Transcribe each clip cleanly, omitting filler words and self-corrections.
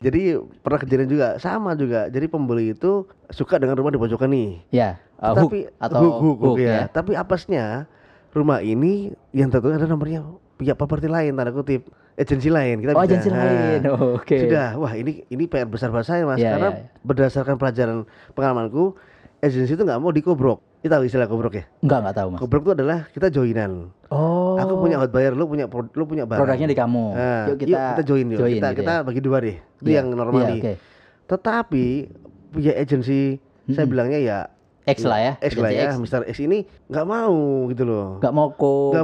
Jadi pernah kejadian juga, sama juga. Jadi pembeli itu suka dengan rumah di pojokan nih. Ya. Hook, ya. Tapi apesnya rumah ini yang tentunya ada nomornya pihak properti lain, tanda kutip, agensi lain. Kita agensi lain. Oh, oke. Okay. Sudah. Wah, ini PR besar-besar saya, Mas. Ya, karena berdasarkan pelajaran pengalamanku, agensi itu nggak mau dikobrok. Kita tahu istilah kobrok ya? Enggak tahu, Mas. Kobrok itu adalah kita joinan. Oh. Aku punya hot buyer, lu punya barang. Produknya di kamu. Nah, yuk kita join. Kita bagi dua deh. Itu yang normal nih. Okay. Tetapi punya agensi, saya bilangnya ya X lah ya. X lah ya. Mister X ini enggak mau gitu loh. Enggak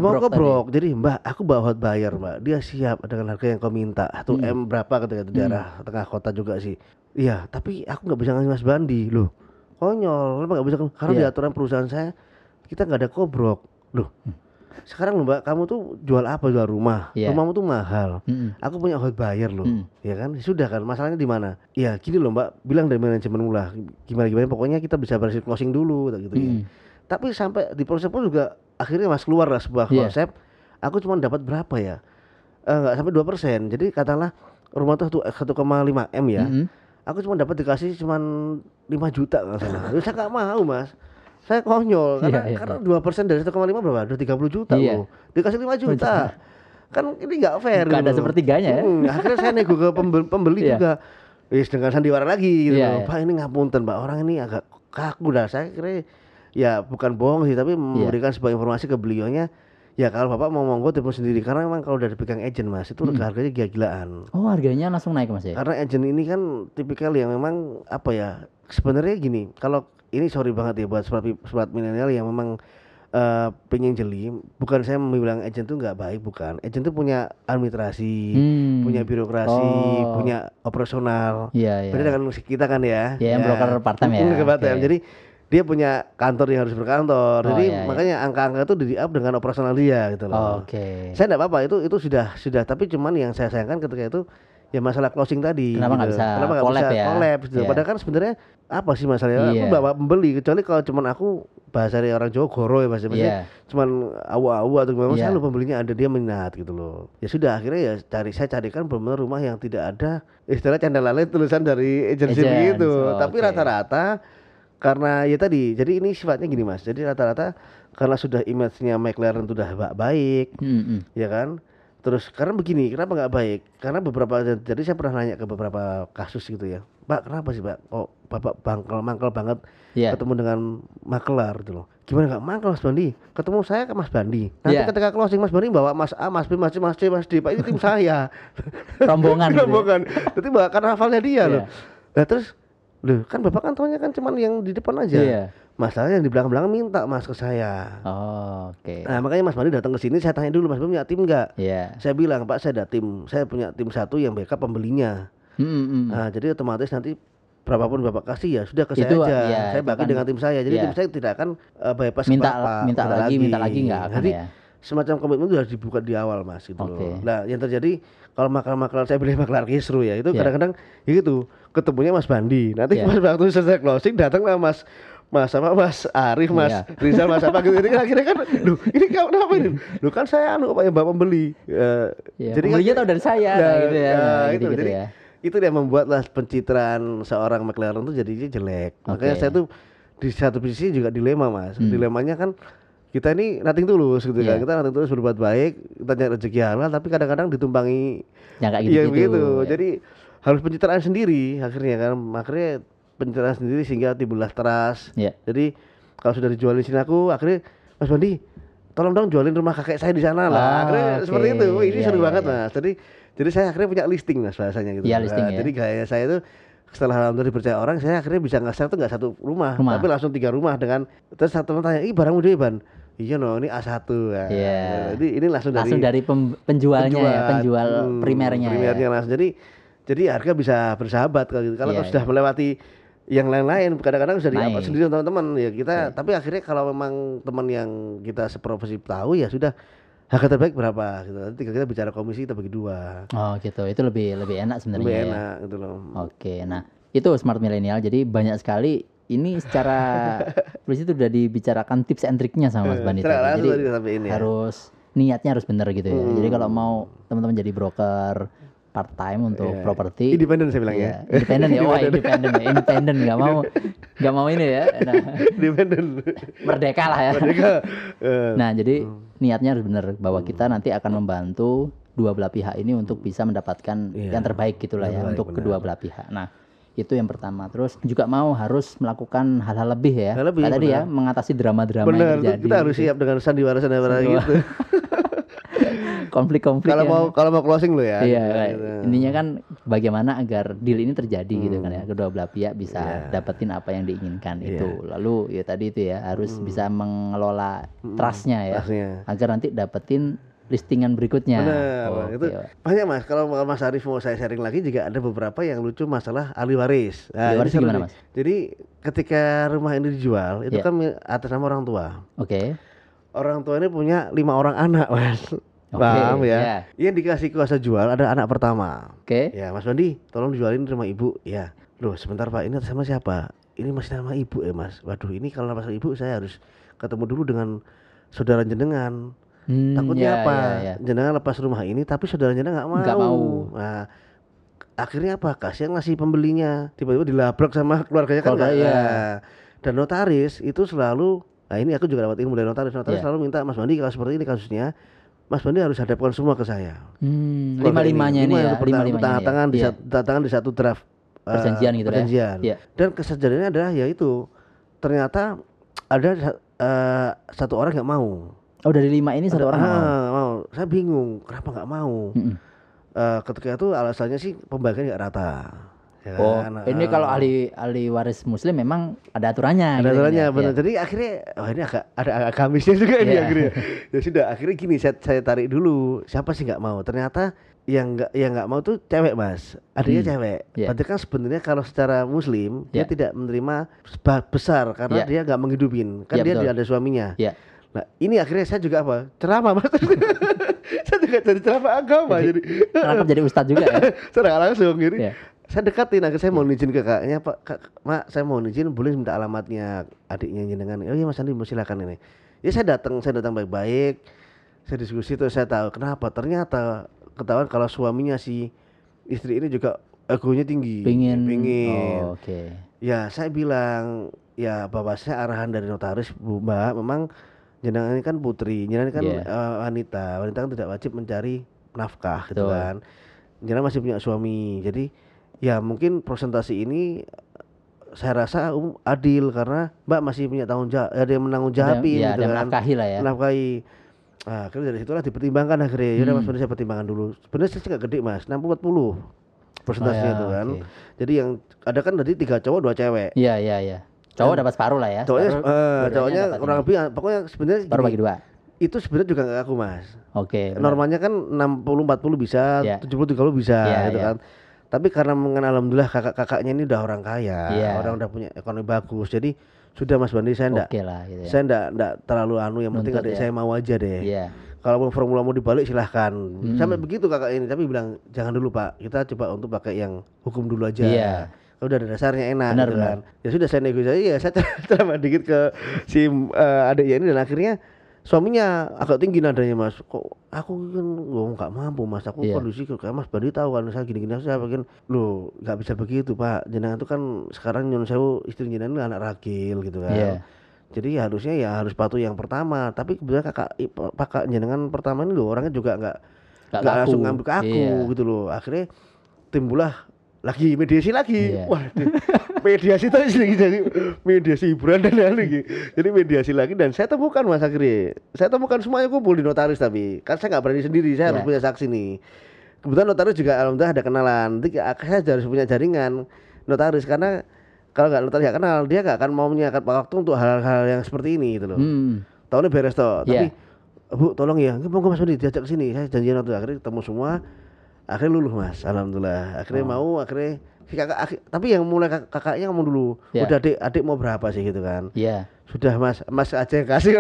mau kobrok. Jadi, Mbak, aku bawa hot buyer, Mbak. Dia siap dengan harga yang kau minta. 1M berapa kata daerah tengah kota juga sih. Iya, tapi aku enggak bisa ngasih Mas Bandi loh. Konyol, kenapa nggak bisa? Karena di aturan perusahaan saya kita nggak ada kobrok. Loh, sekarang loh Mbak, kamu tuh jual apa? Jual rumah. Rumahmu tuh mahal. Aku punya hot buyer loh, ya kan? Sudah kan? Masalahnya di mana? Ya gini loh Mbak, bilang dari manajemenmu lah. Gimana? Pokoknya kita bisa berhasil closing dulu, gitu. Ya. Tapi sampai di proses pun juga akhirnya Mas keluar lah sebuah konsep. Aku cuma dapat berapa ya? Nggak sampai 2%. Jadi katakanlah rumah tuh 1,5M ya. Aku cuma dapat dikasih cuma 5 juta nggak salah. Saya nggak mau Mas, saya konyol karena 2% dari 1,5 berapa? Udah 30 juta loh. Dikasih 5 juta, kan ini nggak fair. Nggak ada sepertiganya ya. Akhirnya saya nego ke pembeli juga, dengan sandiwara lagi. Gitu. Pak ini ngapunten Pak, orang ini agak kaku dah. Saya kira ya bukan bohong sih, tapi memberikan sebuah informasi ke belionya. Ya kalau Bapak mau monggo tipu sendiri, karena memang kalau udah dipegang agent Mas itu harganya gila-gilaan. Oh, harganya langsung naik Mas ya? Karena agent ini kan tipikal yang memang apa ya, sebenarnya gini, kalau ini sorry banget ya buat sobat milenial yang memang pengen jeli. Bukan saya bilang agent tuh gak baik, bukan. Agent tuh punya administrasi, punya birokrasi, punya operasional. Beda dengan musik kita kan ya. Iya, yang broker part-time ya. Jadi dia punya kantor yang harus berkantor, jadi makanya angka-angka itu di-up dengan operasional dia gitu loh. Oke. Saya enggak apa-apa, itu sudah, tapi cuman yang saya sayangkan ketika itu ya masalah closing tadi. Kenapa nggak bisa collab gitu. Padahal kan sebenarnya apa sih masalahnya? Aku bawa pembeli, kecuali kalau cuman aku bahasa dari orang Jawa goro ya bahasa cuman awu-awu atau gimana, selalu pembelinya ada, dia minat gitu loh. Ya sudah, akhirnya ya carikan benar-benar rumah yang tidak ada istilah candalale tulisan dari agensi gitu. Tapi rata-rata karena ya tadi, jadi ini sifatnya gini Mas. Jadi rata-rata karena sudah image-nya McLaren sudah baik, ya kan. Terus karena begini, kenapa nggak baik? Karena beberapa, jadi saya pernah nanya ke beberapa kasus gitu ya. Pak, kenapa sih Pak? Oh, Bapak mangkel banget ketemu dengan makelar gitu loh. Gimana nggak mangkel Mas Bandi? Ketemu saya ke Mas Bandi. Nanti ketika closing Mas Bandi bawa Mas A, Mas B, Mas C, Mas D, Mas D. Pak ini tim saya. Rombongan. Nanti bawa karena hafalnya dia loh. Nah terus. Loh, kan Bapak kan taunya kan cuman yang di depan aja. Masalahnya yang di belakang-belakang minta Mas ke saya. Oh, oke. Nah, makanya Mas Bandi datang ke sini, saya tanya dulu Mas punya tim enggak? Saya bilang, Pak, saya ada tim. Saya punya tim satu yang backup pembelinya. Nah, jadi otomatis nanti berapapun Bapak kasih ya sudah ke saya aja. Saya bagi dengan tim saya. Jadi tim saya tidak akan bypass minta lagi enggak akan jadi, ya. Semacam komitmen itu harus dibuka di awal Mas gitu loh. Nah, yang terjadi kalau makelar-makelar, saya beli makelar kisru ya, itu kadang-kadang gitu ketemunya Mas Bandi. Nanti Mas waktu selesai closing datanglah Mas Arif, Mas Rizal, Mas apa gitu. Ini akhirnya kan, duh ini kenapa ini? Duh kan saya Pak yang Bapak beli. Jadi belinya tahu dari saya gitu ya. Gitu. Jadi itu yang membuatlah pencitraan seorang McLaren itu jadinya jelek. Makanya saya tuh di satu sisi juga dilema Mas. Dilemanya kan kita ini nothing tulus gitu kan, kita nothing tulus berbuat baik, kita nyari rezeki halal, tapi kadang-kadang ditumpangi yang kayak gitu. Jadi harus pencitraan sendiri akhirnya kan, akhirnya pencitraan sendiri sehingga timbullah teras. Jadi kalau sudah dijualin sini aku, akhirnya Mas Bandi tolong dong jualin rumah kakek saya di sana lah, akhirnya seperti itu. Ini seru banget Mas. Jadi saya akhirnya punya listing Mas bahasanya gitu. Jadi gaya saya itu setelah alhamdulillah dipercaya orang, saya akhirnya bisa ngasih tuh nggak satu rumah, tapi langsung 3 rumah dengan terus satu tanya, "Ih, barangmu dhewe, Ban?" Iya ini A1 ya. Jadi ini langsung dari penjualnya ya, penjual primernya langsung. Jadi harga bisa bersahabat kalau gitu. Kalau sudah melewati yang lain-lain kadang-kadang sudah diapa sendiri teman-teman ya kita. Tapi akhirnya kalau memang teman yang kita seprofesi tahu ya sudah harga terbaik berapa gitu. Nanti kita bicara komisi kita bagi 2. Oh gitu. Itu lebih enak sebenarnya. Lebih enak gitu loh. Oke. Nah, itu smart milenial. Jadi banyak sekali ini secara terus itu sudah dibicarakan tips and triknya sama Mas Bandi. Jadi harus niatnya harus benar gitu ya. Jadi kalau mau teman-teman jadi broker part time untuk properti. Independen saya bilang ya. Independen ya, wah independen ya, independen nggak mau ini ya. Nah, independen. Merdeka lah ya. Merdeka. Nah jadi niatnya harus benar bahwa kita nanti akan membantu dua belah pihak ini untuk bisa mendapatkan yang terbaik gitulah ya untuk kedua belah pihak. Nah itu yang pertama. Terus juga mau harus melakukan hal-hal lebih ya. Hal lebih, tadi ya mengatasi drama-drama yang terjadi. Kita harus siap dengan sandiwara-sandiwara gitu. Konflik-konflik. Kalau mau closing lo ya. Iya. Gitu. Intinya kan bagaimana agar deal ini terjadi gitu kan ya. Kedua belah pihak bisa dapetin apa yang diinginkan itu. Lalu ya tadi itu ya harus bisa mengelola trustnya ya. Trustnya. Agar nanti dapetin listingan berikutnya. Benar, itu banyak mas. Kalau Mas Arief mau saya sharing lagi, juga ada beberapa yang lucu masalah ahli waris. Nah, ahli waris gimana mas? Jadi ketika rumah ini dijual, itu kan atas nama orang tua. Oke. Okay. Orang tua ini punya 5 orang anak mas. Okay, paham ya? Yang dikasih kuasa jual ada anak pertama. Oke. Okay. Ya Mas Bandi, tolong dijualin rumah ibu. Ya, loh sebentar pak, ini atas nama siapa? Ini masih nama ibu ya mas. Waduh, ini kalau nama ibu saya harus ketemu dulu dengan saudara jenengan. Takutnya jenengan lepas rumah ini tapi saudara jenengan nggak mau. Nah, akhirnya apa? Kasihan lah si pembelinya, tiba-tiba dilabrak sama keluarganya kan. Dan notaris itu selalu, nah ini aku juga dapat ilmu dari notaris selalu minta Mas Bandi kalau seperti ini kasusnya, Mas Bandi harus hadapkan semua ke saya. 5-5-nya ini ya, tangan di satu draft perjanjian gitu ya. Dan kesejadiannya adalah yaitu ternyata ada satu orang nggak mau. Oh dari 5 ini satu orang mau. Saya bingung kenapa nggak mau. Ketika itu alasannya sih pembagian nggak rata. Ya, ini kalau ahli waris muslim memang ada aturannya. Ada aturannya benar. Jadi akhirnya ini agak gamisnya juga ini akhirnya. Ya sudah akhirnya gini saya tarik dulu siapa sih nggak mau. Ternyata yang nggak mau tuh cewek mas. Adiknya cewek. Berarti kan sebenarnya kalau secara muslim dia tidak menerima besar karena dia nggak menghidupin. Kan dia ada suaminya. Nah ini akhirnya saya juga ceramah mas. Saya juga jadi ceramah agama jadi ustadz juga ya. Saya nggak langsung gini. Saya dekatin akhirnya saya mau izin ke kakaknya, Pak, Kak, Mak saya mau izin boleh minta alamatnya adiknya jenengan. Oh iya Mas Andi silakan ini. Ya saya datang baik-baik. Saya diskusi terus saya tahu kenapa ternyata ketahuan kalau suaminya si istri ini juga egonya tinggi. Pingin. Oh, okay. Ya saya bilang ya bapak saya arahan dari notaris Bu Mbak memang jenengan ini kan putri, jenengan kan wanita kan tidak wajib mencari nafkah gitu kan. Jenengan masih punya suami, jadi ya mungkin persentase ini saya rasa adil karena Mbak masih punya tanggung jawab, ada yang menanggung jawabin gitu kan. Menafkahi lah ya. Menafkahi. Nah, akhirnya dari situlah dipertimbangkan akhirnya. Yaudah Mas Bandi saya pertimbangkan dulu. Sebenarnya saya nggak gede mas, 60-40 persentasenya itu kan. Okay. Jadi yang ada kan tadi 3 cowok 2 cewek. Iya. Cowok dapat separuh lah ya. Cowoknya kurang lebih pokoknya sebenarnya separuh bagi 2. Itu sebenarnya juga enggak aku mas. Oke. Normalnya kan 60-40 bisa, 70-30 bisa gitu kan. Tapi karena mengenal alhamdulillah kakak-kakaknya ini udah orang kaya, orang udah punya ekonomi bagus. Jadi sudah Mas Bandi saya enggak saya enggak terlalu yang penting adik saya mau aja deh. Iya. Kalau mau formula mau dibalik silahkan. Sampai begitu kakak ini tapi bilang jangan dulu Pak, kita coba untuk pakai yang hukum dulu aja. Iya. Udah ada dasarnya enak benar, gitu kan. Ya sudah saya negosiasi saya ceramah dikit ke si adiknya ini dan akhirnya suaminya agak tinggi nadanya mas. Kok aku kan nggak mampu mas, aku kondisi kayak Mas Bandi tahu kan saya gini-gini saya pengen loh nggak bisa begitu pak, jenengan itu kan sekarang nyuruh saya istri jenengan anak ragil gitu kan. Jadi harusnya ya harus patuh yang pertama tapi kebetulan kakak jenengan pertama ini loh orangnya juga nggak langsung ngambil ke aku gitu loh. Akhirnya timbullah mediasi lagi. Waduh, mediasi terus jadi mediasi hiburan dan lain-lain. Jadi mediasi lagi dan saya temukan mas akhirnya. Saya temukan semuanya kumpul di notaris tapi kan saya nggak berani sendiri, saya harus punya saksi nih. Kebetulan notaris juga alhamdulillah ada kenalan. Nanti saya harus punya jaringan notaris karena kalau nggak notaris nggak kenal dia nggak akan mau menyita waktu untuk hal-hal yang seperti ini gitu loh. Tahunnya beres toh. Tapi Bu tolong ya, monggo Mas Bandi diajak ke sini. Saya janjian waktu akhirnya ketemu semua. Akhirnya luluh mas, alhamdulillah. Akhirnya tapi yang mulai kakaknya ngomong dulu. Udah adik mau berapa sih gitu kan? Sudah mas aja yang kasih.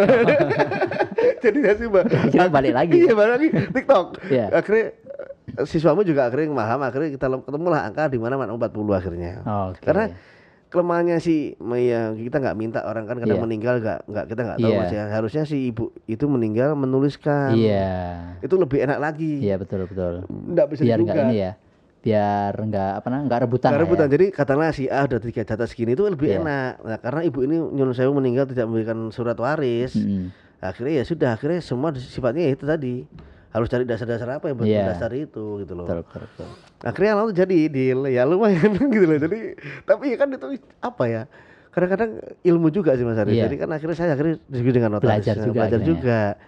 Jadi kasih mbak. Akhirnya balik lagi. Iya balik lagi TikTok. Akhirnya si suami juga akhirnya paham. Akhirnya kita ketemulah angka di mana 40 akhirnya. Karena kelemahannya sih, kita nggak minta orang kan kadang meninggal kita nggak tahu mas ya. Harusnya si ibu itu meninggal menuliskan. Itu lebih enak lagi. Iya betul. Nggak bisa diduga. biar nggak rebutan. Nggak rebutan. Ya. Jadi katakanlah si A udah 3 data segini itu lebih enak. Nah, karena ibu ini nyuruh saya meninggal tidak memberikan surat waris. Akhirnya ya sudah, akhirnya semua sifatnya itu tadi. Harus cari dasar-dasar apa yang buat dasar itu gitu loh. Betul. Akhirnya lalu jadi deal ya lumayan gitu loh. Jadi tapi ya kan itu apa ya? Kadang-kadang ilmu juga sih Mas Ari. Yeah. Jadi kan akhirnya saya diskusi dengan notaris. Belajar juga.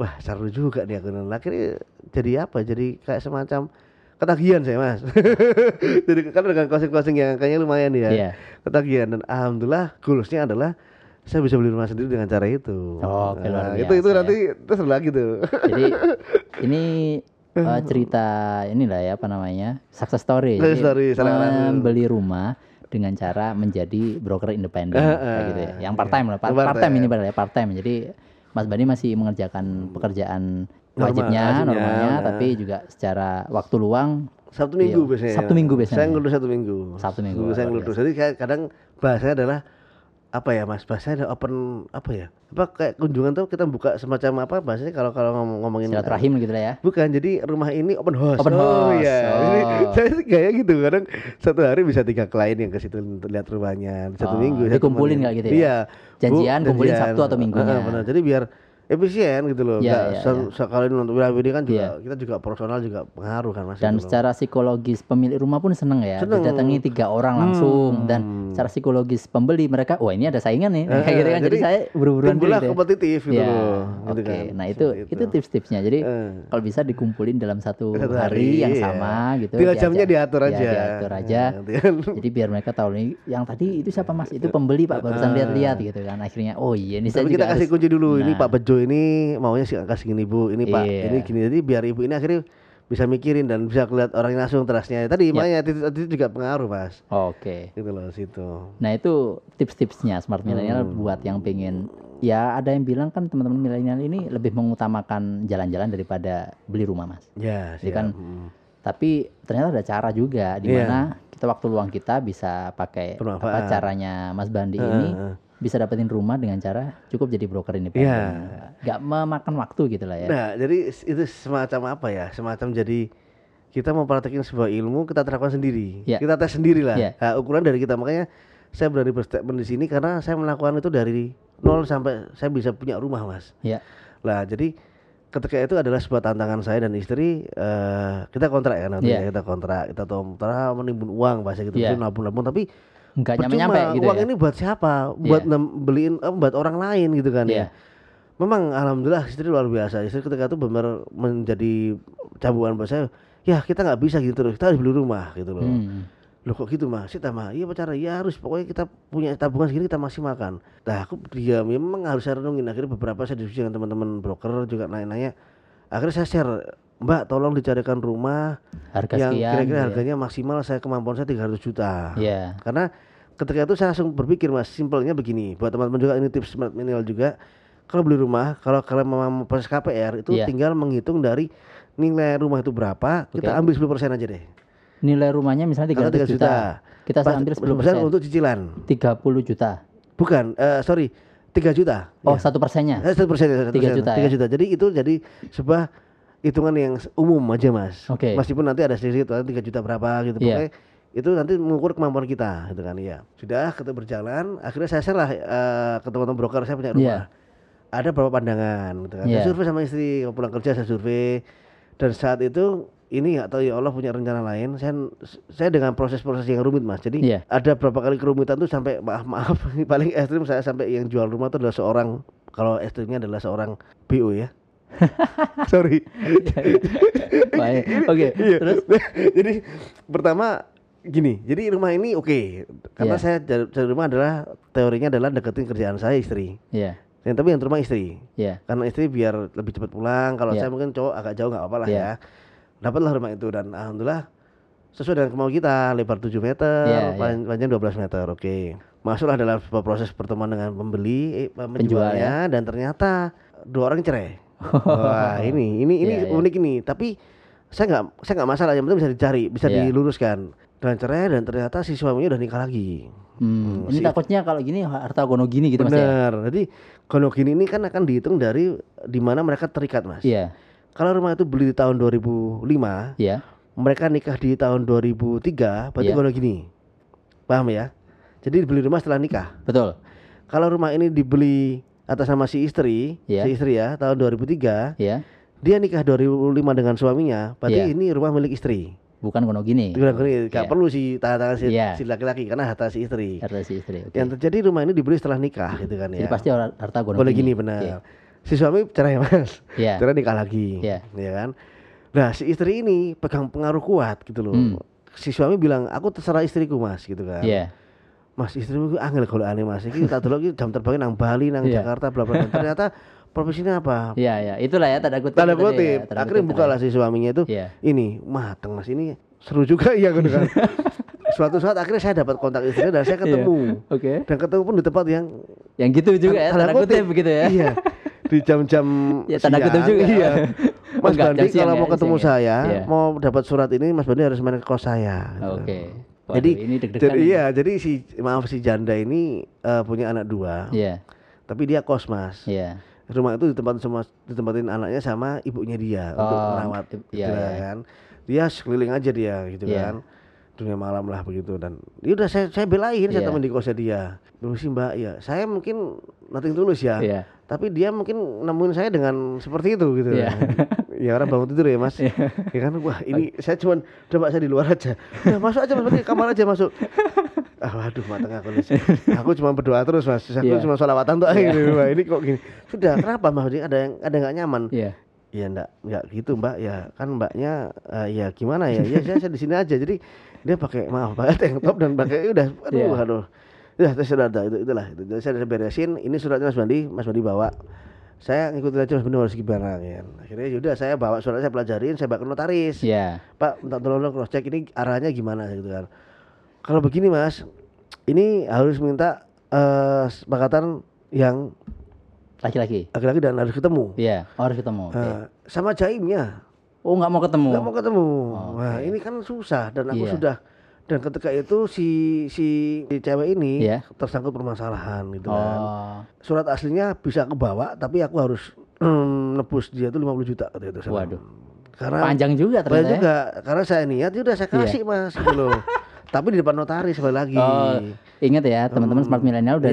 Wah, seru juga nih aku. Akhirnya jadi apa? Jadi kayak semacam ketagihan saya, Mas. Jadi kan dengan closing-closing yang angkanya lumayan ya. Yeah. Ketagihan dan alhamdulillah goalsnya adalah saya bisa beli rumah sendiri dengan cara itu. Oh, nah, itu nanti terus lagi tuh. Jadi ini cerita inilah ya apa namanya? Success story. Beli rumah dengan cara menjadi broker independen kayak gitu ya. Yang part time. Jadi Mas Bani masih mengerjakan pekerjaan normalnya, tapi juga secara waktu luang Sabtu minggu biasanya. Saya ngeluh 1 minggu. Jadi kadang bahasanya adalah apa ya Mas? Bahasanya ada open apa ya? Apa kayak kunjungan tuh kita buka semacam apa bahasanya kalau ngomongin silaturahim gitu lah ya. Bukan, jadi rumah ini open house. Open house. Saya kayak gitu kadang satu hari bisa 3 klien yang ke situ lihat rumahnya. Satu minggu dikumpulin enggak gitu ya. Iya. Janjian kumpulin Sabtu atau Minggunya. Benar. Jadi biar efisien gitu loh. Sekali nonton video kan juga kita juga personal juga pengaruh kan Mas. Dan secara psikologis pemilik rumah pun seneng ya. Didatangi 3 orang langsung dan secara psikologis pembeli mereka wah ini ada saingan nih kayak gitu kan. Jadi saya buru-buruan gitu. Timbulah kompetitif gitu loh. Oke. Okay. Kan. Nah itu tips-tipsnya. Jadi kalau bisa dikumpulin dalam satu hari yang sama gitu. Tinggal jamnya diatur aja. Jadi biar mereka tahu nih yang tadi itu siapa Mas? Itu pembeli Pak barusan lihat-lihat gitu kan. Akhirnya oh iya ini saya juga. Tapi kita kasih kunci dulu ini Pak Bejo ini maunya sih angka segini Bu, ini Pak, ini gini. Jadi biar ibu ini akhirnya bisa mikirin dan bisa lihat orangnya langsung terasnya. Tadi makanya itu juga pengaruh Mas. Oke. Gitu loh situ. Nah itu tips-tipsnya smart milenial buat yang pengen. Ya ada yang bilang kan teman-teman milenial ini lebih mengutamakan jalan-jalan daripada beli rumah Mas. Ya. Jadi kan. Tapi ternyata ada cara juga di mana kita waktu luang kita bisa pakai apa caranya Mas Bandi ini. Bisa dapetin rumah dengan cara cukup jadi broker independen, nggak memakan waktu gitu lah ya. Nah, jadi itu semacam apa ya? Semacam jadi kita mempraktekin sebuah ilmu kita terapkan sendiri, kita tes sendiri lah. Nah, ukuran dari kita makanya saya berani berstatement di sini karena saya melakukan itu dari 0 sampai saya bisa punya rumah Mas. Nah, jadi ketika itu adalah sebuah tantangan saya dan istri kita kontrak kan, kita menimbun uang bahasa gitu, nabung-nabung tapi nggak nyampe gitu uang ini buat siapa? Buat beliin buat orang lain gitu kan ya. Memang alhamdulillah istri luar biasa. Istri ketika itu benar menjadi cambukan buat saya. Ya kita nggak bisa gitu terus. Kita harus beli rumah gitu loh. Loh kok gitu Mas? Kita mah iya pacara ya harus pokoknya kita punya tabungan segini kita masih makan. Nah aku diam ya memang harus saya renungin. Akhirnya beberapa saya diskusi dengan teman-teman broker juga nanya-nanya. Akhirnya saya share, Mbak tolong dicarikan rumah harga yang sekian, kira-kira harganya maksimal saya kemampuan saya 300 juta. Karena ketika itu saya langsung berpikir Mas, simpelnya begini. Buat teman-teman juga ini tips smart milenial juga. Kalau beli rumah, kalau kalian mau proses KPR itu tinggal menghitung dari nilai rumah itu berapa, kita ambil 10% aja deh. Nilai rumahnya misalnya 300 juta. Kita ambil 10% untuk cicilan. 30 juta. Bukan, 3 juta. Oh, 1%-nya. 1%-nya 3 juta. Jadi itu jadi sebuah hitungan yang umum aja Mas. Meskipun nanti ada sendiri 3 juta berapa gitu pokoknya itu nanti mengukur kemampuan kita gitu kan ya. Sudah kita berjalan, akhirnya saya share lah ke teman-teman broker saya punya rumah. Ada beberapa pandangan gitu kan. Saya survei sama istri, kalau pulang kerja saya survei dan saat itu ini enggak tahu ya Allah punya rencana lain. Saya dengan proses-proses yang rumit Mas. Jadi ada beberapa kali kerumitan tuh sampai maaf paling ekstrim saya sampai yang jual rumah itu adalah seorang kalau ekstrimnya adalah seorang BO ya. Sorry. Oke. Terus jadi pertama gini, jadi rumah ini oke. Karena saya cari rumah adalah teorinya adalah deketin kerjaan saya istri. Tapi yang rumah istri. Karena istri biar lebih cepat pulang. Kalau saya mungkin cowok agak jauh nggak apa-apa lah ya. Dapatlah rumah itu dan alhamdulillah sesuai dengan kemauan kita, lebar 7 meter, panjang 12 meter. Masuklah dalam proses pertemuan dengan pembeli, penjualnya dan ternyata 2 orang cerai. Wah, ini unik ini. Tapi saya nggak masalah yang penting bisa dicari, bisa diluruskan. Dan cerai dan ternyata si suaminya udah nikah lagi. Ini takutnya kalau gini harta gono gini gitu Mas ya. Benar. Jadi gono gini ini kan akan dihitung dari di mana mereka terikat Mas. Kalau rumah itu beli di tahun 2005, mereka nikah di tahun 2003, berarti kalau gini, paham ya? Jadi dibeli rumah setelah nikah. Betul. Kalau rumah ini dibeli atas nama si istri ya, tahun 2003, dia nikah 2005 dengan suaminya, berarti ini rumah milik istri. Bukan kono gini. Gak perlu sih tangan si laki-laki karena harta si istri. Harta si istri. Okay. Yang terjadi rumah ini dibeli setelah nikah, gitu kan ya. Jadi pasti harta kono gini benar. Yeah. Si suami cerai mas, cerai nikah lagi, ya kan? Nah si istri ini pegang pengaruh kuat gitu loh. Si suami bilang aku terserah istriku mas gitu kan. Mas istriku angel kalau aneh mas. Kita dulu jam terbangin nang Bali nang Jakarta bla bla. Ternyata profesinya apa? Itulah ya tanda kutip. Akhirnya bukalah si suaminya itu. Ini mateng mas ini seru juga ya gitu kan. Suatu saat akhirnya saya dapat kontak istrinya dan saya ketemu. Dan ketemu pun di tempat yang gitu juga ya tanda kutip begitu ya. Di jam-jam tanda kutip juga. Mas Bandi kalau mau ketemu saya, mau dapat surat ini, Mas Bandi harus main ke kos saya. Oke. Waduh, jadi ini deg-degan. Jadi si janda ini punya anak dua. Tapi dia kos mas. Rumah itu ditempatin anaknya sama ibunya dia untuk merawat, kan. Dia sekeliling aja dia, gitu kan. Dunia malam lah begitu dan ya udah saya belain saya temen di kosnya dia. Terus mbak saya mungkin nothing tulus tapi dia mungkin nemuin saya dengan seperti itu gitu orang bangun tidur ya mas kan wah ini saya cuman udah mbak saya di luar aja udah masuk aja mas berarti kamar aja masuk waduh mateng aku cuma berdoa terus mas aku cuma sholawatan tuh gitu. Ini kok gini sudah kenapa mas ada yang gak nyaman ya enggak gitu mbak ya kan mbaknya ya gimana ya saya di sini aja jadi dia pakai maaf banget tank top dan pakai udah aduh ya sudah ada itulah jadi saya beresin ini suratnya Mas Bandi bawa saya ngikutin aja Mas Bandi harus gimana kan akhirnya yaudah saya bawa surat saya pelajarin saya bawa ke notaris Pak minta tolong cross check ini arahnya gimana gitu kan kalau begini mas ini harus minta sepakatan yang laki-laki dan harus ketemu harus ketemu sama jaimnya nggak mau ketemu. Ini kan susah dan aku sudah dan ketika itu si cewek ini tersangkut permasalahan gitu kan. Surat aslinya bisa kebawa tapi aku harus nebus dia itu 50 juta gitu itu. Waduh. Karena panjang juga ternyata. Juga karena saya niat ya udah saya kasih Mas gitu loh. Tapi di depan notaris sekali lagi. Ingat ya teman-teman Smart Milenial udah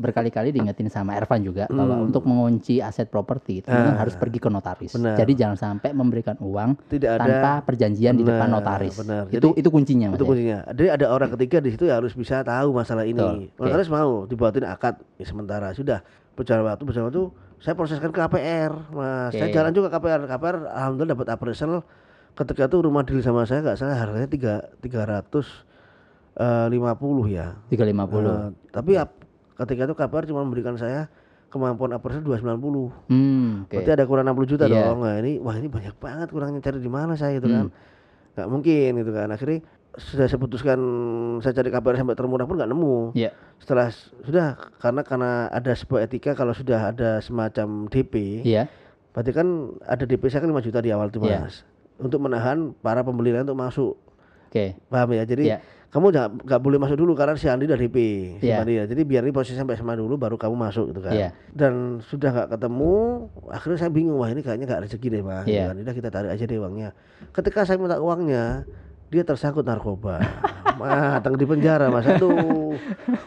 berkali-kali diingetin sama Ervan juga bahwa untuk mengunci aset properti itu harus pergi ke notaris. Bener. Jadi jangan sampai memberikan uang tanpa perjanjian di depan notaris. Itu kuncinya. Itu kuncinya. Jadi ada orang ketiga di situ yang harus bisa tahu masalah ini. Notaris mau dibuatin akad ya, sementara sudah berjalan waktu saya proseskan ke KPR. Mas, saya jalan juga ke KPR alhamdulillah dapat appraisal. Ketika itu rumah deal sama saya nggak salah harganya 350 ya. 350. Tapi ketika itu KPR cuma memberikan saya kemampuan appraisal 290. Berarti ada kurang 60 juta dong. Nah, ini banyak banget kurangnya cari di mana saya gitu kan. Nggak mungkin gitu kan. Akhirnya sudah saya putuskan saya cari KPR sampai termurah pun nggak nemu. Setelah sudah karena ada sebuah etika kalau sudah ada semacam DP. Berarti kan ada DP saya kan 5 juta di awal tuh Mas. Untuk menahan para pembeli lain untuk masuk. Paham ya? Jadi kamu nggak boleh masuk dulu karena si Andi udah DP. Jadi biar ini posisi sampai SMA dulu baru kamu masuk gitu kan. Dan sudah nggak ketemu, akhirnya saya bingung, wah ini kayaknya nggak rezeki deh Mas. Udah kita tarik aja deh uangnya. Ketika saya minta uangnya, dia tersangkut narkoba. Matang di penjara Mas. Aduh.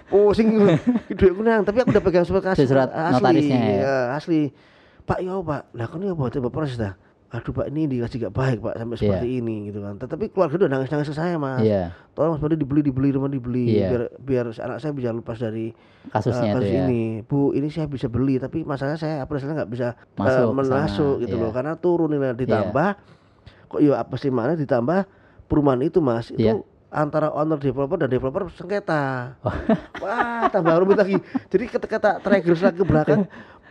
Pusing duitku nang, tapi aku udah pegang surat asli. Surat notarisnya asli. Pak Pak. Lah kan apa coba proses dah. Aduh Pak ini dikasih gak baik Pak sampai seperti ini gitu kan. Tetapi keluarga udah nangis-nangis ke saya Mas. Tolong Mas Bandi dibeli rumah biar anak saya bisa lepas dari kasus ini. Bu ini saya bisa beli tapi masalahnya saya appraisal-nya nggak bisa masuk gitu loh karena turun nilai ditambah kok apa sih mana ditambah perumahan itu Mas itu antara owner developer dan developer sengketa. Wah tambah rumit lagi. Jadi ketika trigger lagi ke belakang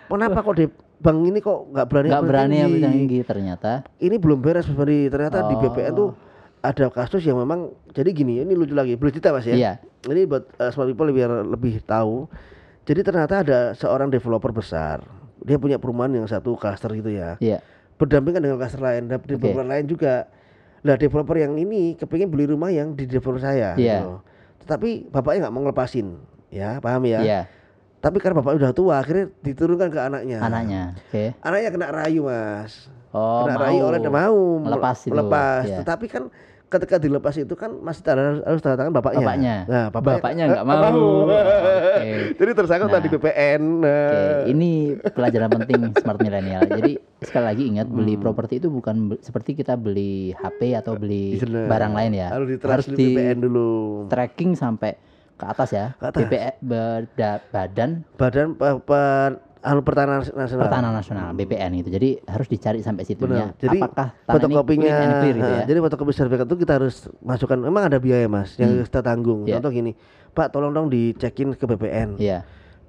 kenapa kok bank ini kok nggak berani yang tinggi ternyata ini belum beres Mas Bandi ternyata di BPN tuh ada kasus yang memang jadi gini ini lucu lagi boleh cerita Mas ya ini buat smart people biar lebih tahu jadi ternyata ada seorang developer besar dia punya perumahan yang satu klaster gitu ya berdampingan dengan klaster lain dan developer lain juga lah developer yang ini kepingin beli rumah yang di developer saya gitu. Tetapi bapaknya nggak mau ngelepasin paham ya tapi karena bapak udah tua akhirnya diturunkan ke anaknya. Anaknya kena rayu Mas. kena rai oleh mau melepas ya. Tetapi kan ketika dilepas itu kan masih harus tanda tangan bapaknya. Nah, bapaknya nggak mau. Okay. Jadi tersangka tadi BPN. Okay. Ini pelajaran penting smart milenial. Jadi sekali lagi ingat, beli properti itu bukan seperti kita beli HP atau beli barang lain ya. Harus di BPN dulu. Tracking sampai ke atas ya. Ke atas. BPN Badan Pertanahan Nasional BPN gitu. Jadi harus dicari sampai situnya. Jadi, apakah fotokopinya gitu ya? Jadi fotokopi sertifikat itu kita harus masukkan. Memang ada biaya Mas yang kita tanggung. Contoh gini, Pak tolong dong dicekin ke BPN.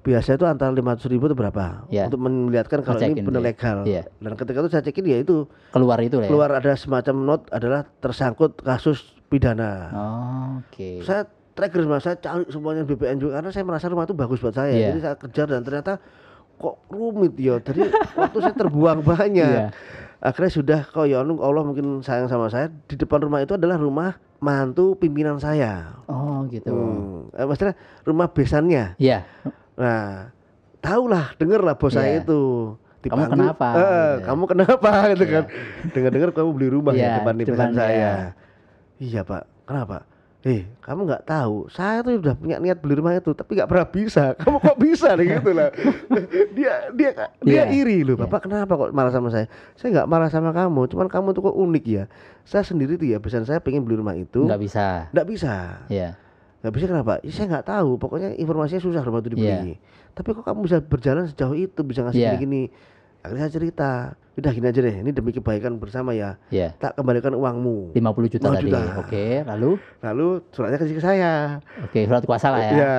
Biasanya itu antara 500.000 itu berapa untuk melihatkan kalau ini benar legal. Dan ketika itu saya cekin ya itu keluar itu keluar ada semacam note adalah tersangkut kasus pidana. Oke. Saya trigger Mas, saya cari semuanya BPN juga karena saya merasa rumah itu bagus buat saya. Jadi saya kejar dan ternyata kok rumit ya, jadi waktu saya terbuang banyak. Akhirnya sudah kok ya Allah mungkin sayang sama saya, di depan rumah itu adalah rumah mantu pimpinan saya. Oh gitu. Maksudnya rumah besannya. Iya. Nah, tahulah, dengarlah bos saya itu. Dipanggil, kamu kenapa? Kamu kenapa gitu kan? Dengar-dengar kamu beli rumah ya depan besan saya. Iya Pak, kenapa? Kamu nggak tahu, saya tuh udah punya niat beli rumah itu, tapi nggak pernah bisa. Kamu kok bisa nih gitu lah. Dia iri loh, Bapak kenapa kok marah sama saya? Saya nggak marah sama kamu, cuman kamu tuh kok unik ya. Saya sendiri tuh ya, pesan saya pengen beli rumah itu. Nggak bisa. Nggak bisa kenapa? Saya nggak tahu. Pokoknya informasinya susah rumah itu dibeli. Tapi kok kamu bisa berjalan sejauh itu, bisa ngasih gini-gini. Akhirnya saya cerita, udah gini aja deh, ini demi kebaikan bersama ya. Tak kembalikan uangmu 50 juta tadi. Oke, lalu suratnya kasih ke saya. Oke, surat kuasa lah ya. Iya,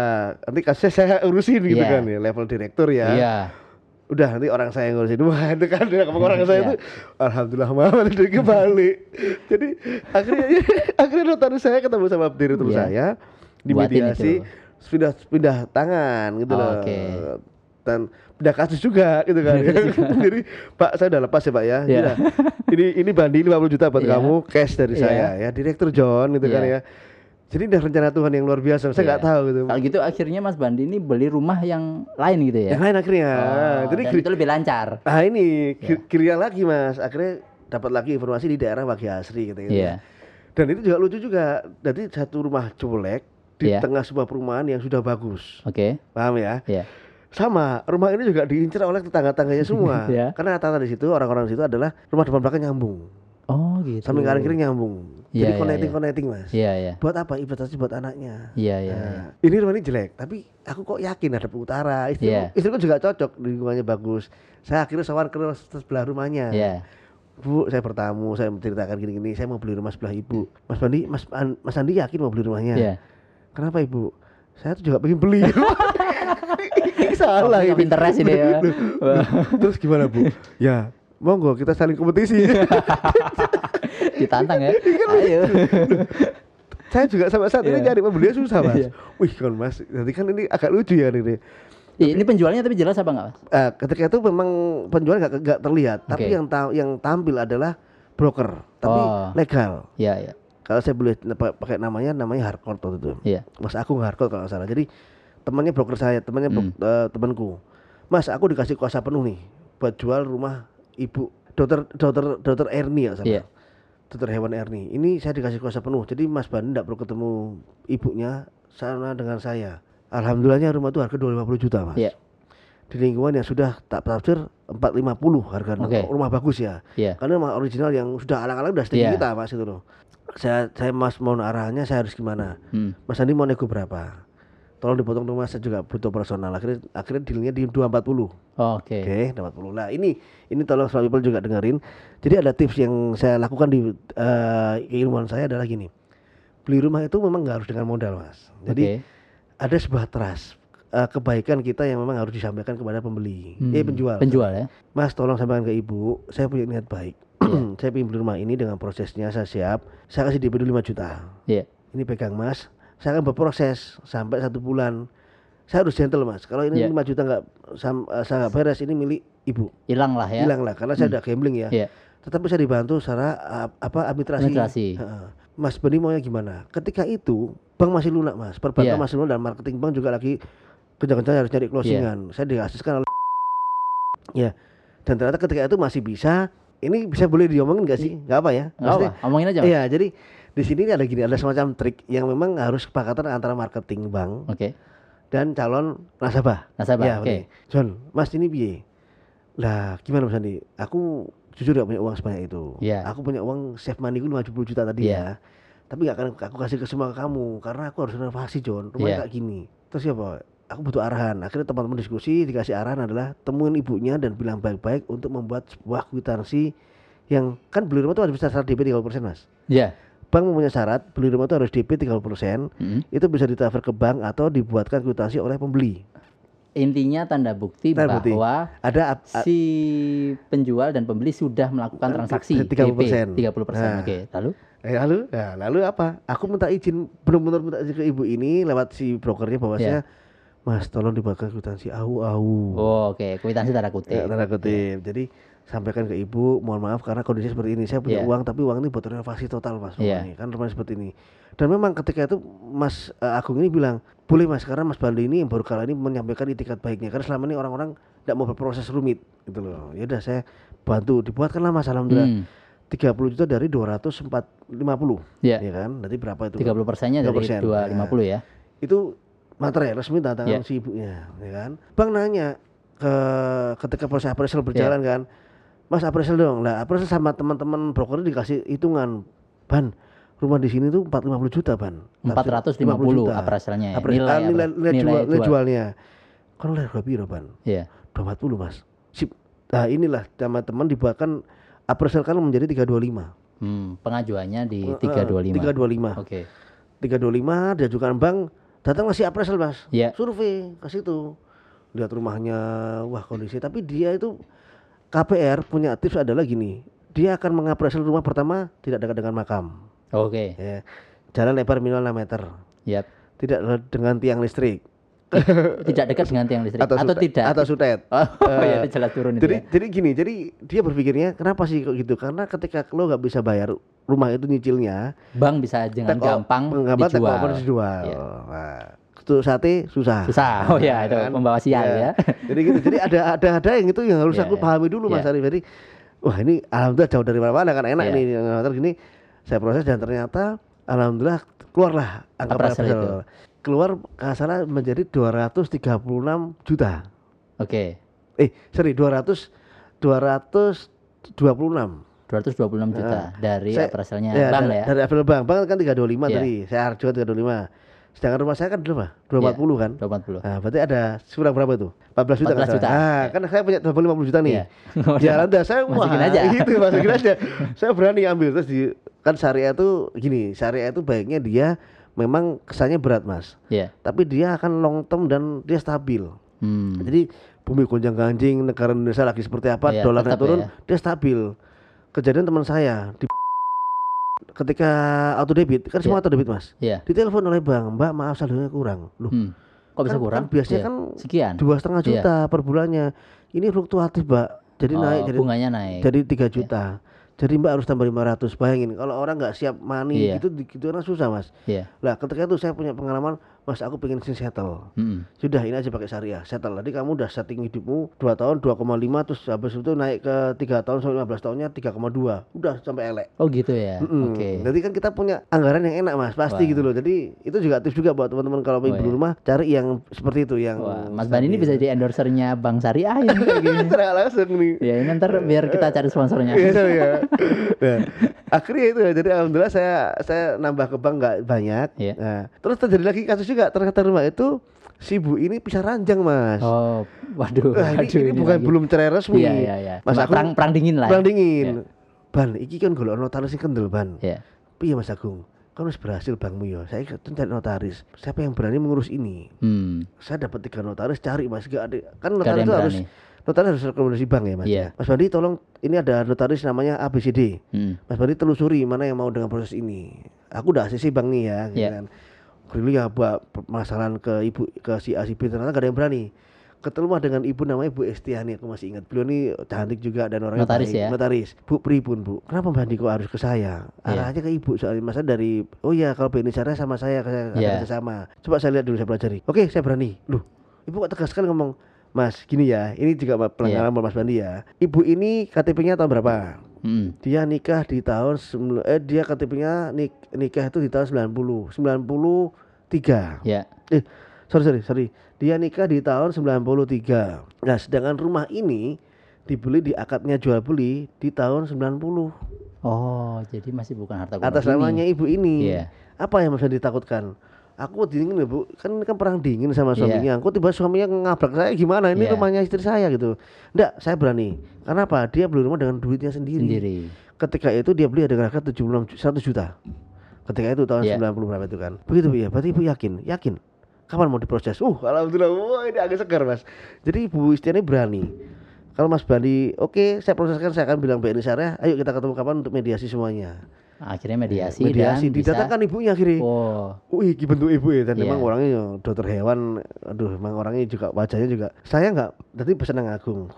nanti kasih saya urusin gitu kan ya, level direktur ya. Udah nanti orang saya ngurusin. Wah, itu kan orang saya itu alhamdulillah malah dari kebalik. Jadi akhirnya notaris saya ketemu sama direktur saya, dimediasi, pindah tangan gitu loh. Dan pindah kasus juga gitu kan. Jadi Pak saya udah lepas ya Pak ya. Ini banding 50 juta buat kamu cash dari saya ya, Direktur John gitu kan ya. Jadi udah rencana Tuhan yang luar biasa. Saya nggak tahu gitu. Kalau gitu akhirnya Mas Bandi ini beli rumah yang lain gitu ya. Yang lain akhirnya. Jadi itu lebih lancar. Nah ini kira lagi Mas. Akhirnya dapat lagi informasi di daerah Wagi Asri gitu. Dan itu juga lucu juga. Jadi satu rumah colek di tengah sebuah perumahan yang sudah bagus. Paham ya? Sama, rumah ini juga diincar oleh tetangga-tangganya semua. Karena rata-rata di situ orang-orang di situ adalah rumah depan belakang nyambung. Oh gitu. Samping kanan kiri nyambung. Jadi connecting Mas. Buat apa? Investasi buat anaknya. Ini rumah ini jelek, tapi aku kok yakin ada utara. Istriku juga cocok, lingkungannya bagus. Saya akhirnya sowan ke sebelah rumahnya. Bu, saya bertamu, saya menceritakan gini-gini, saya mau beli rumah sebelah Ibu. Mas Andi yakin mau beli rumahnya? Kenapa Ibu? Saya tuh juga pengen beli. Ini salah ini. Pinteres ini ya. Terus gimana Bu? Ya, monggo kita saling kompetisi. Ditantang ya. Ayo. Saya juga sampai saat ini nyari pembelian susah Mas. Wih kan Mas, nanti kan ini agak lucu ya ini. Ini penjualnya tapi jelas apa enggak Mas? Ketika itu memang penjual enggak terlihat, tapi yang tampil adalah broker, tapi legal. Kalau saya boleh pakai namanya Harcourt waktu itu. Mas Agung Harcourt kalau nggak salah. Jadi temannya broker saya, temanku. Mas, aku dikasih kuasa penuh nih buat jual rumah Ibu Dokter Erni ya sama. Dokter Hewan Erni. Ini saya dikasih kuasa penuh. Jadi Mas Bandi enggak perlu ketemu ibunya sama dengan saya. Alhamdulillahnya rumah itu harga 250 juta, Mas. Di lingkungan yang sudah tak tafsir 450 harga rumah bagus ya. Karena rumah original yang sudah alang-alang sudah setinggi kita Mas itu loh. Saya Mas mau arahannya saya harus gimana? Mas Andi mau nego berapa? Tolong dipotong dong Mas, saya juga butuh personal. Akhirnya dealnya di 240. Oke, 240. Nah, ini tolong smart people juga dengerin. Jadi ada tips yang saya lakukan di keilmuan saya adalah gini. Beli rumah itu memang enggak harus dengan modal, Mas. Jadi ada sebuah trust kebaikan kita yang memang harus disampaikan kepada pembeli, penjual. Penjual ya. Mas, tolong sampaikan ke Ibu, saya punya niat baik. Saya ingin beli rumah ini dengan prosesnya saya siap. Saya kasih DP dulu 5 juta. Ini pegang Mas. Saya akan berproses sampai 1 bulan. Saya harus gentle Mas. Kalau ini 5 juta saya nggak beres, ini milik Ibu. Hilang lah ya. Hilang lah karena saya ada gambling ya. Tetapi saya dibantu secara administrasi. Mas Beni maunya gimana? Ketika itu bank masih lunak Mas. Perbankan masih lunak dan marketing bank juga lagi kencang-kencang harus cari closingan. Saya diasiskan oleh dan ternyata ketika itu masih bisa ini bisa boleh diomongin nggak sih? Nggak apa ya? Maksudnya, apa? Omongin aja. Iya, jadi di sini ada gini, ada semacam trik yang memang harus kesepakatan antara marketing bank dan calon nasabah. Ya, oke. John, Mas ini piye? Lah, gimana Mas Andi? Aku jujur gak punya uang sebanyak itu. Aku punya uang save money ku 50 juta tadi ya. Tapi gak akan aku kasih ke semua ke kamu karena aku harus renovasi, John. Rumahnya kayak gini. Terus siapa? Aku butuh arahan. Akhirnya teman-teman diskusi, dikasih arahan adalah temuin ibunya dan bilang baik-baik untuk membuat sebuah kwitansi yang kan beli rumah itu harus bisa syarat DP 30%, Mas. Iya. Bank mempunyai syarat beli rumah itu harus DP 30%. Itu bisa ditransfer ke bank atau dibuatkan kwitansi oleh pembeli. Intinya tanda bukti bahwa ada si penjual dan pembeli sudah melakukan transaksi 30%. DP 30%. Nah. Oke, lalu? Lalu apa? Aku minta izin, benar-benar minta izin ke ibu ini lewat si brokernya bahwasanya Mas tolong dibagikan kwitansi au. Oh, oke, kwitansi tanda kutip. Ya, tanda kutip. Jadi sampaikan ke ibu, mohon maaf karena kondisi seperti ini. Saya punya uang tapi uang ini buat renovasi total, Mas. Kan rumahnya seperti ini. Dan memang ketika itu Mas Agung ini bilang, "Boleh Mas, karena Mas Baldi ini yang baru kali ini menyampaikan itikad baiknya. Karena selama ini orang-orang tidak mau berproses rumit." Gitu loh. Ya udah saya bantu dibuatkanlah Mas, alhamdulillah. 30 juta dari 250. Ya kan? Nanti berapa itu? 30%-nya dari 250 ya. Itu materai resmi tanda tangan si ibunya, ya kan? Bank nanya ketika proses appraisal berjalan kan, Mas appraisal dong. Lah appraisal sama teman-teman broker dikasih hitungan, Ban, rumah di sini tuh 450 juta, Ban. 450 appraisalnya. Nilai jualnya. Kan oleh berapa piro, Ban? Iya. 240, Mas. Sip. Nah, inilah teman-teman dibuatkan appraisal kan menjadi 325. Pengajuannya di 325. 325. Oke. 325 diajukan bank, datang masih appraisal, Mas. Survei ke situ. Lihat rumahnya, wah kondisi, tapi dia itu KPR punya tips adalah gini, dia akan mengapresiasi rumah pertama tidak dekat dengan makam. Oke. Ya, jalan lebar minimal 6 meter. Tidak dengan tiang listrik. Tidak dekat dengan tiang listrik. Atau tidak. Atau sutet. Ya, itu jelas turun itu. Jadi gini, jadi dia berpikirnya kenapa sih kok gitu? Karena ketika lo nggak bisa bayar rumah itu nyicilnya, bank bisa dengan gampang dijual. Sate susah. Oh ya, itu membawa sial ya. Jadi gitu. Jadi ada yang itu yang harus aku pahami dulu Mas Arif. Jadi wah ini alhamdulillah jauh dari mana-mana kan enak nih gini. Saya proses dan ternyata alhamdulillah keluarlah angka appraisal. Keluar kasarnya menjadi 236 juta. Oke. 226 juta dari appraisalnya bank ya. Dari appraisal bank kan 325 tadi. Saya harga 325. Sedangkan rumah saya kan dulu 240 kan? 240. Nah, berarti ada kurang berapa itu? 14 juta kan? Ah, kan saya punya 250 juta nih. Ya udah saya masukin aja. Gitu, masukin aja. Saya berani ambil terus kan syariah itu gini, syariah itu baiknya dia memang kesannya berat, Mas. Tapi dia akan long term dan dia stabil. Jadi bumi gonjang-ganjing, negara Indonesia lagi seperti apa, dolarnya turun, dia stabil. Kejadian teman saya di ketika auto debit kan semua auto debit, Mas. Ditelepon oleh bank, "Mbak, maaf saldonya kurang." Loh. Kok bisa kurang? Kan biasanya kan sekian. 2,5 juta per bulannya. Ini fluktuatif, Mbak. Jadi naik, jadi bunganya naik. Jadi 3 juta. Jadi Mbak harus tambah 500. Bayangin kalau orang enggak siap money gitu kan susah, Mas. Lah, ketika itu saya punya pengalaman, "Mas, aku pengen settle." Sudah ini aja pakai syariah, settle. Jadi kamu udah setting hidupmu 2 tahun 2,5 terus habis itu naik ke 3 tahun sampai 15 tahunnya 3,2. Udah sampai elek. Oh gitu ya. Oke. Jadi kan kita punya anggaran yang enak, Mas, pasti gitu loh. Jadi itu juga tips juga buat teman-teman kalau pengen beli rumah, cari yang seperti itu yang Mas Bani ini bisa jadi endorsernya Bank Syariah ini kayak gini. Langsung nih. Ya, ini ntar biar kita cari sponsornya. Iya. Nah, akhirnya itu jadi alhamdulillah saya nambah ke bank enggak banyak. Nah, terus terjadi lagi kasus juga ternyata rumah itu si ibu ini pisah ranjang, Mas. Oh, waduh. Nah, ini bukan lagi. Belum cerai resmi. Iya. Mas, perang dingin lah. Perang dingin. Ban, iki kan golek notaris sing kendel, Ban. Piye Mas Agung? Kan wis berhasil bankmu ya. Saya cari notaris. Siapa yang berani mengurus ini? Saya dapat 3 notaris cari, Mas. Kan notaris itu harus rekomendasi bank ya, Mas. Mas Bandi tolong ini ada notaris namanya ABCD. Mas Bandi telusuri mana yang mau dengan proses ini. Aku udah ACC bank nih ya, kan. Dulu ya buat permasalahan ke ibu ke si A si B ternyata gak ada yang berani. Ketemu dengan ibu namanya Bu Estiani, aku masih ingat. Beliau ini cantik juga dan orangnya notaris baik. Notaris. Bu pripun, Bu? Kenapa Mbak Andiko harus ke saya? Arah aja ke ibu soalnya masa dari kalau begini caranya sama saya ada sama. Coba saya lihat dulu, saya pelajari. Oke, saya berani. Loh, ibu kok tegas sekali ngomong, "Mas, gini ya. Ini juga pelanggaran Mas Bandi ya. Ibu ini KTP-nya tahun berapa?" Dia nikah di tahun dia KTP-nya nikah itu di tahun 93. Ya. Sorry. Dia nikah di tahun 93. Nah, sedangkan rumah ini dibeli di akadnya jual beli di tahun 90. Oh, jadi masih bukan harta karun. Atas namanya ibu ini. Yeah. Apa yang maksudnya ditakutkan? Aku dingin ya, Bu. Kan perang dingin sama suaminya. Yeah. Aku tiba suaminya ngabrak saya, gimana? Ini rumahnya istri saya gitu. Enggak, saya berani. Karena apa? Dia beli rumah dengan duitnya sendiri. Ketika itu dia beli dengan harga 1 juta. Ketika itu tahun 90 berapa itu kan. Begitu Bu ya. Berarti Ibu yakin. Kapan mau diproses? Alhamdulillah. Wah, ini agak segar, Mas. Jadi Ibu Istiani berani. Kalau Mas Bali, oke, saya proseskan, saya akan bilang BNI Syariah, ayo kita ketemu kapan untuk mediasi semuanya. Akhirnya mediasi dan didatangkan ibunya akhirnya. Wih, bentuk ibu ya, dan memang orangnya dokter hewan, aduh, memang orangnya juga wajahnya juga. Saya enggak, tadi pesan yang Agung,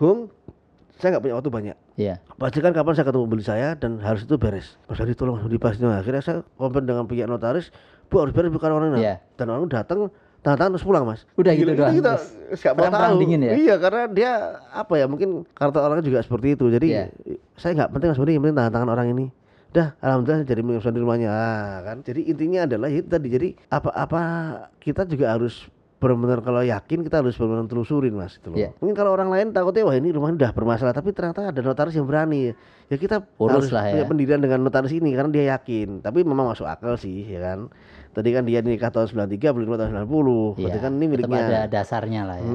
saya enggak punya waktu banyak. Iya. Pastikan kapan saya ketemu beli saya dan harus itu beres. Mas Bali tolong dipastiin. Akhirnya saya komplain dengan pihak notaris, Bu harus beres bukan orangnya. Yeah. Dan orang datang tangan terus pulang, Mas. Udah gitu doang. Kita enggak mau tahu. Ya? Iya, karena dia apa ya? Mungkin karakter orangnya juga seperti itu. Jadi saya enggak penting Mas, yang penting tangan orang ini. Dah, alhamdulillah jadi menyelesaikan di rumahnya. Ah, kan. Jadi intinya adalah itu tadi. Jadi apa-apa kita juga harus benar-benar, kalau yakin kita harus benar-benar telusurin, Mas, itu loh. Yeah. Mungkin kalau orang lain takutnya wah ini rumah udah bermasalah, tapi ternyata ada notaris yang berani. Ya kita harus punya pendirian dengan notaris ini karena dia yakin. Tapi memang masuk akal sih, ya kan. Tadi kan dia nikah tahun 93, beli rumah tahun 90. Berarti kan ini miliknya. Ada dasarnya lah ya.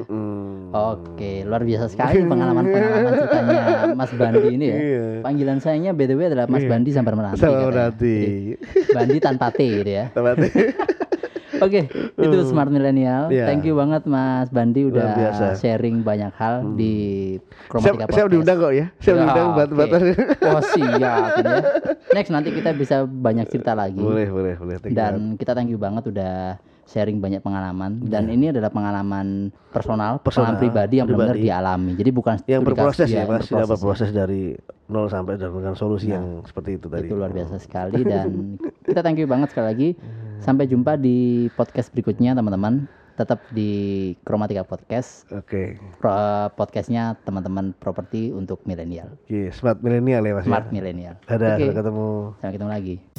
Oke, luar biasa sekali pengalaman ceritanya Mas Bandi ini ya. Panggilan sayangnya BTW adalah Mas Bandi Sambar Meranti. Bandi tanpa T gitu ya. Tanpa T. Oke, itu Smart Milenial. Thank you banget Mas Bandi udah sharing banyak hal di Kromatika Podcast. Saya diundang kok ya. Saya diundang batas-batas. Oh siap ya. Next nanti kita bisa banyak cerita lagi. Boleh. Dan kita thank you banget udah sharing banyak pengalaman dan ini adalah pengalaman personal pribadi yang benar-benar dialami. Jadi bukan yang berproses ya, Mas. Sudah berproses dari nol sampai dengan solusi yang seperti itu tadi. Itu luar biasa sekali dan kita thank you banget sekali lagi. Sampai jumpa di podcast berikutnya teman-teman. Tetap di Kromatika Podcast. Oke. Podcastnya teman-teman properti untuk milenial. Smart milenial ya Mas. Smart milenial. Dadah, sampai ketemu lagi.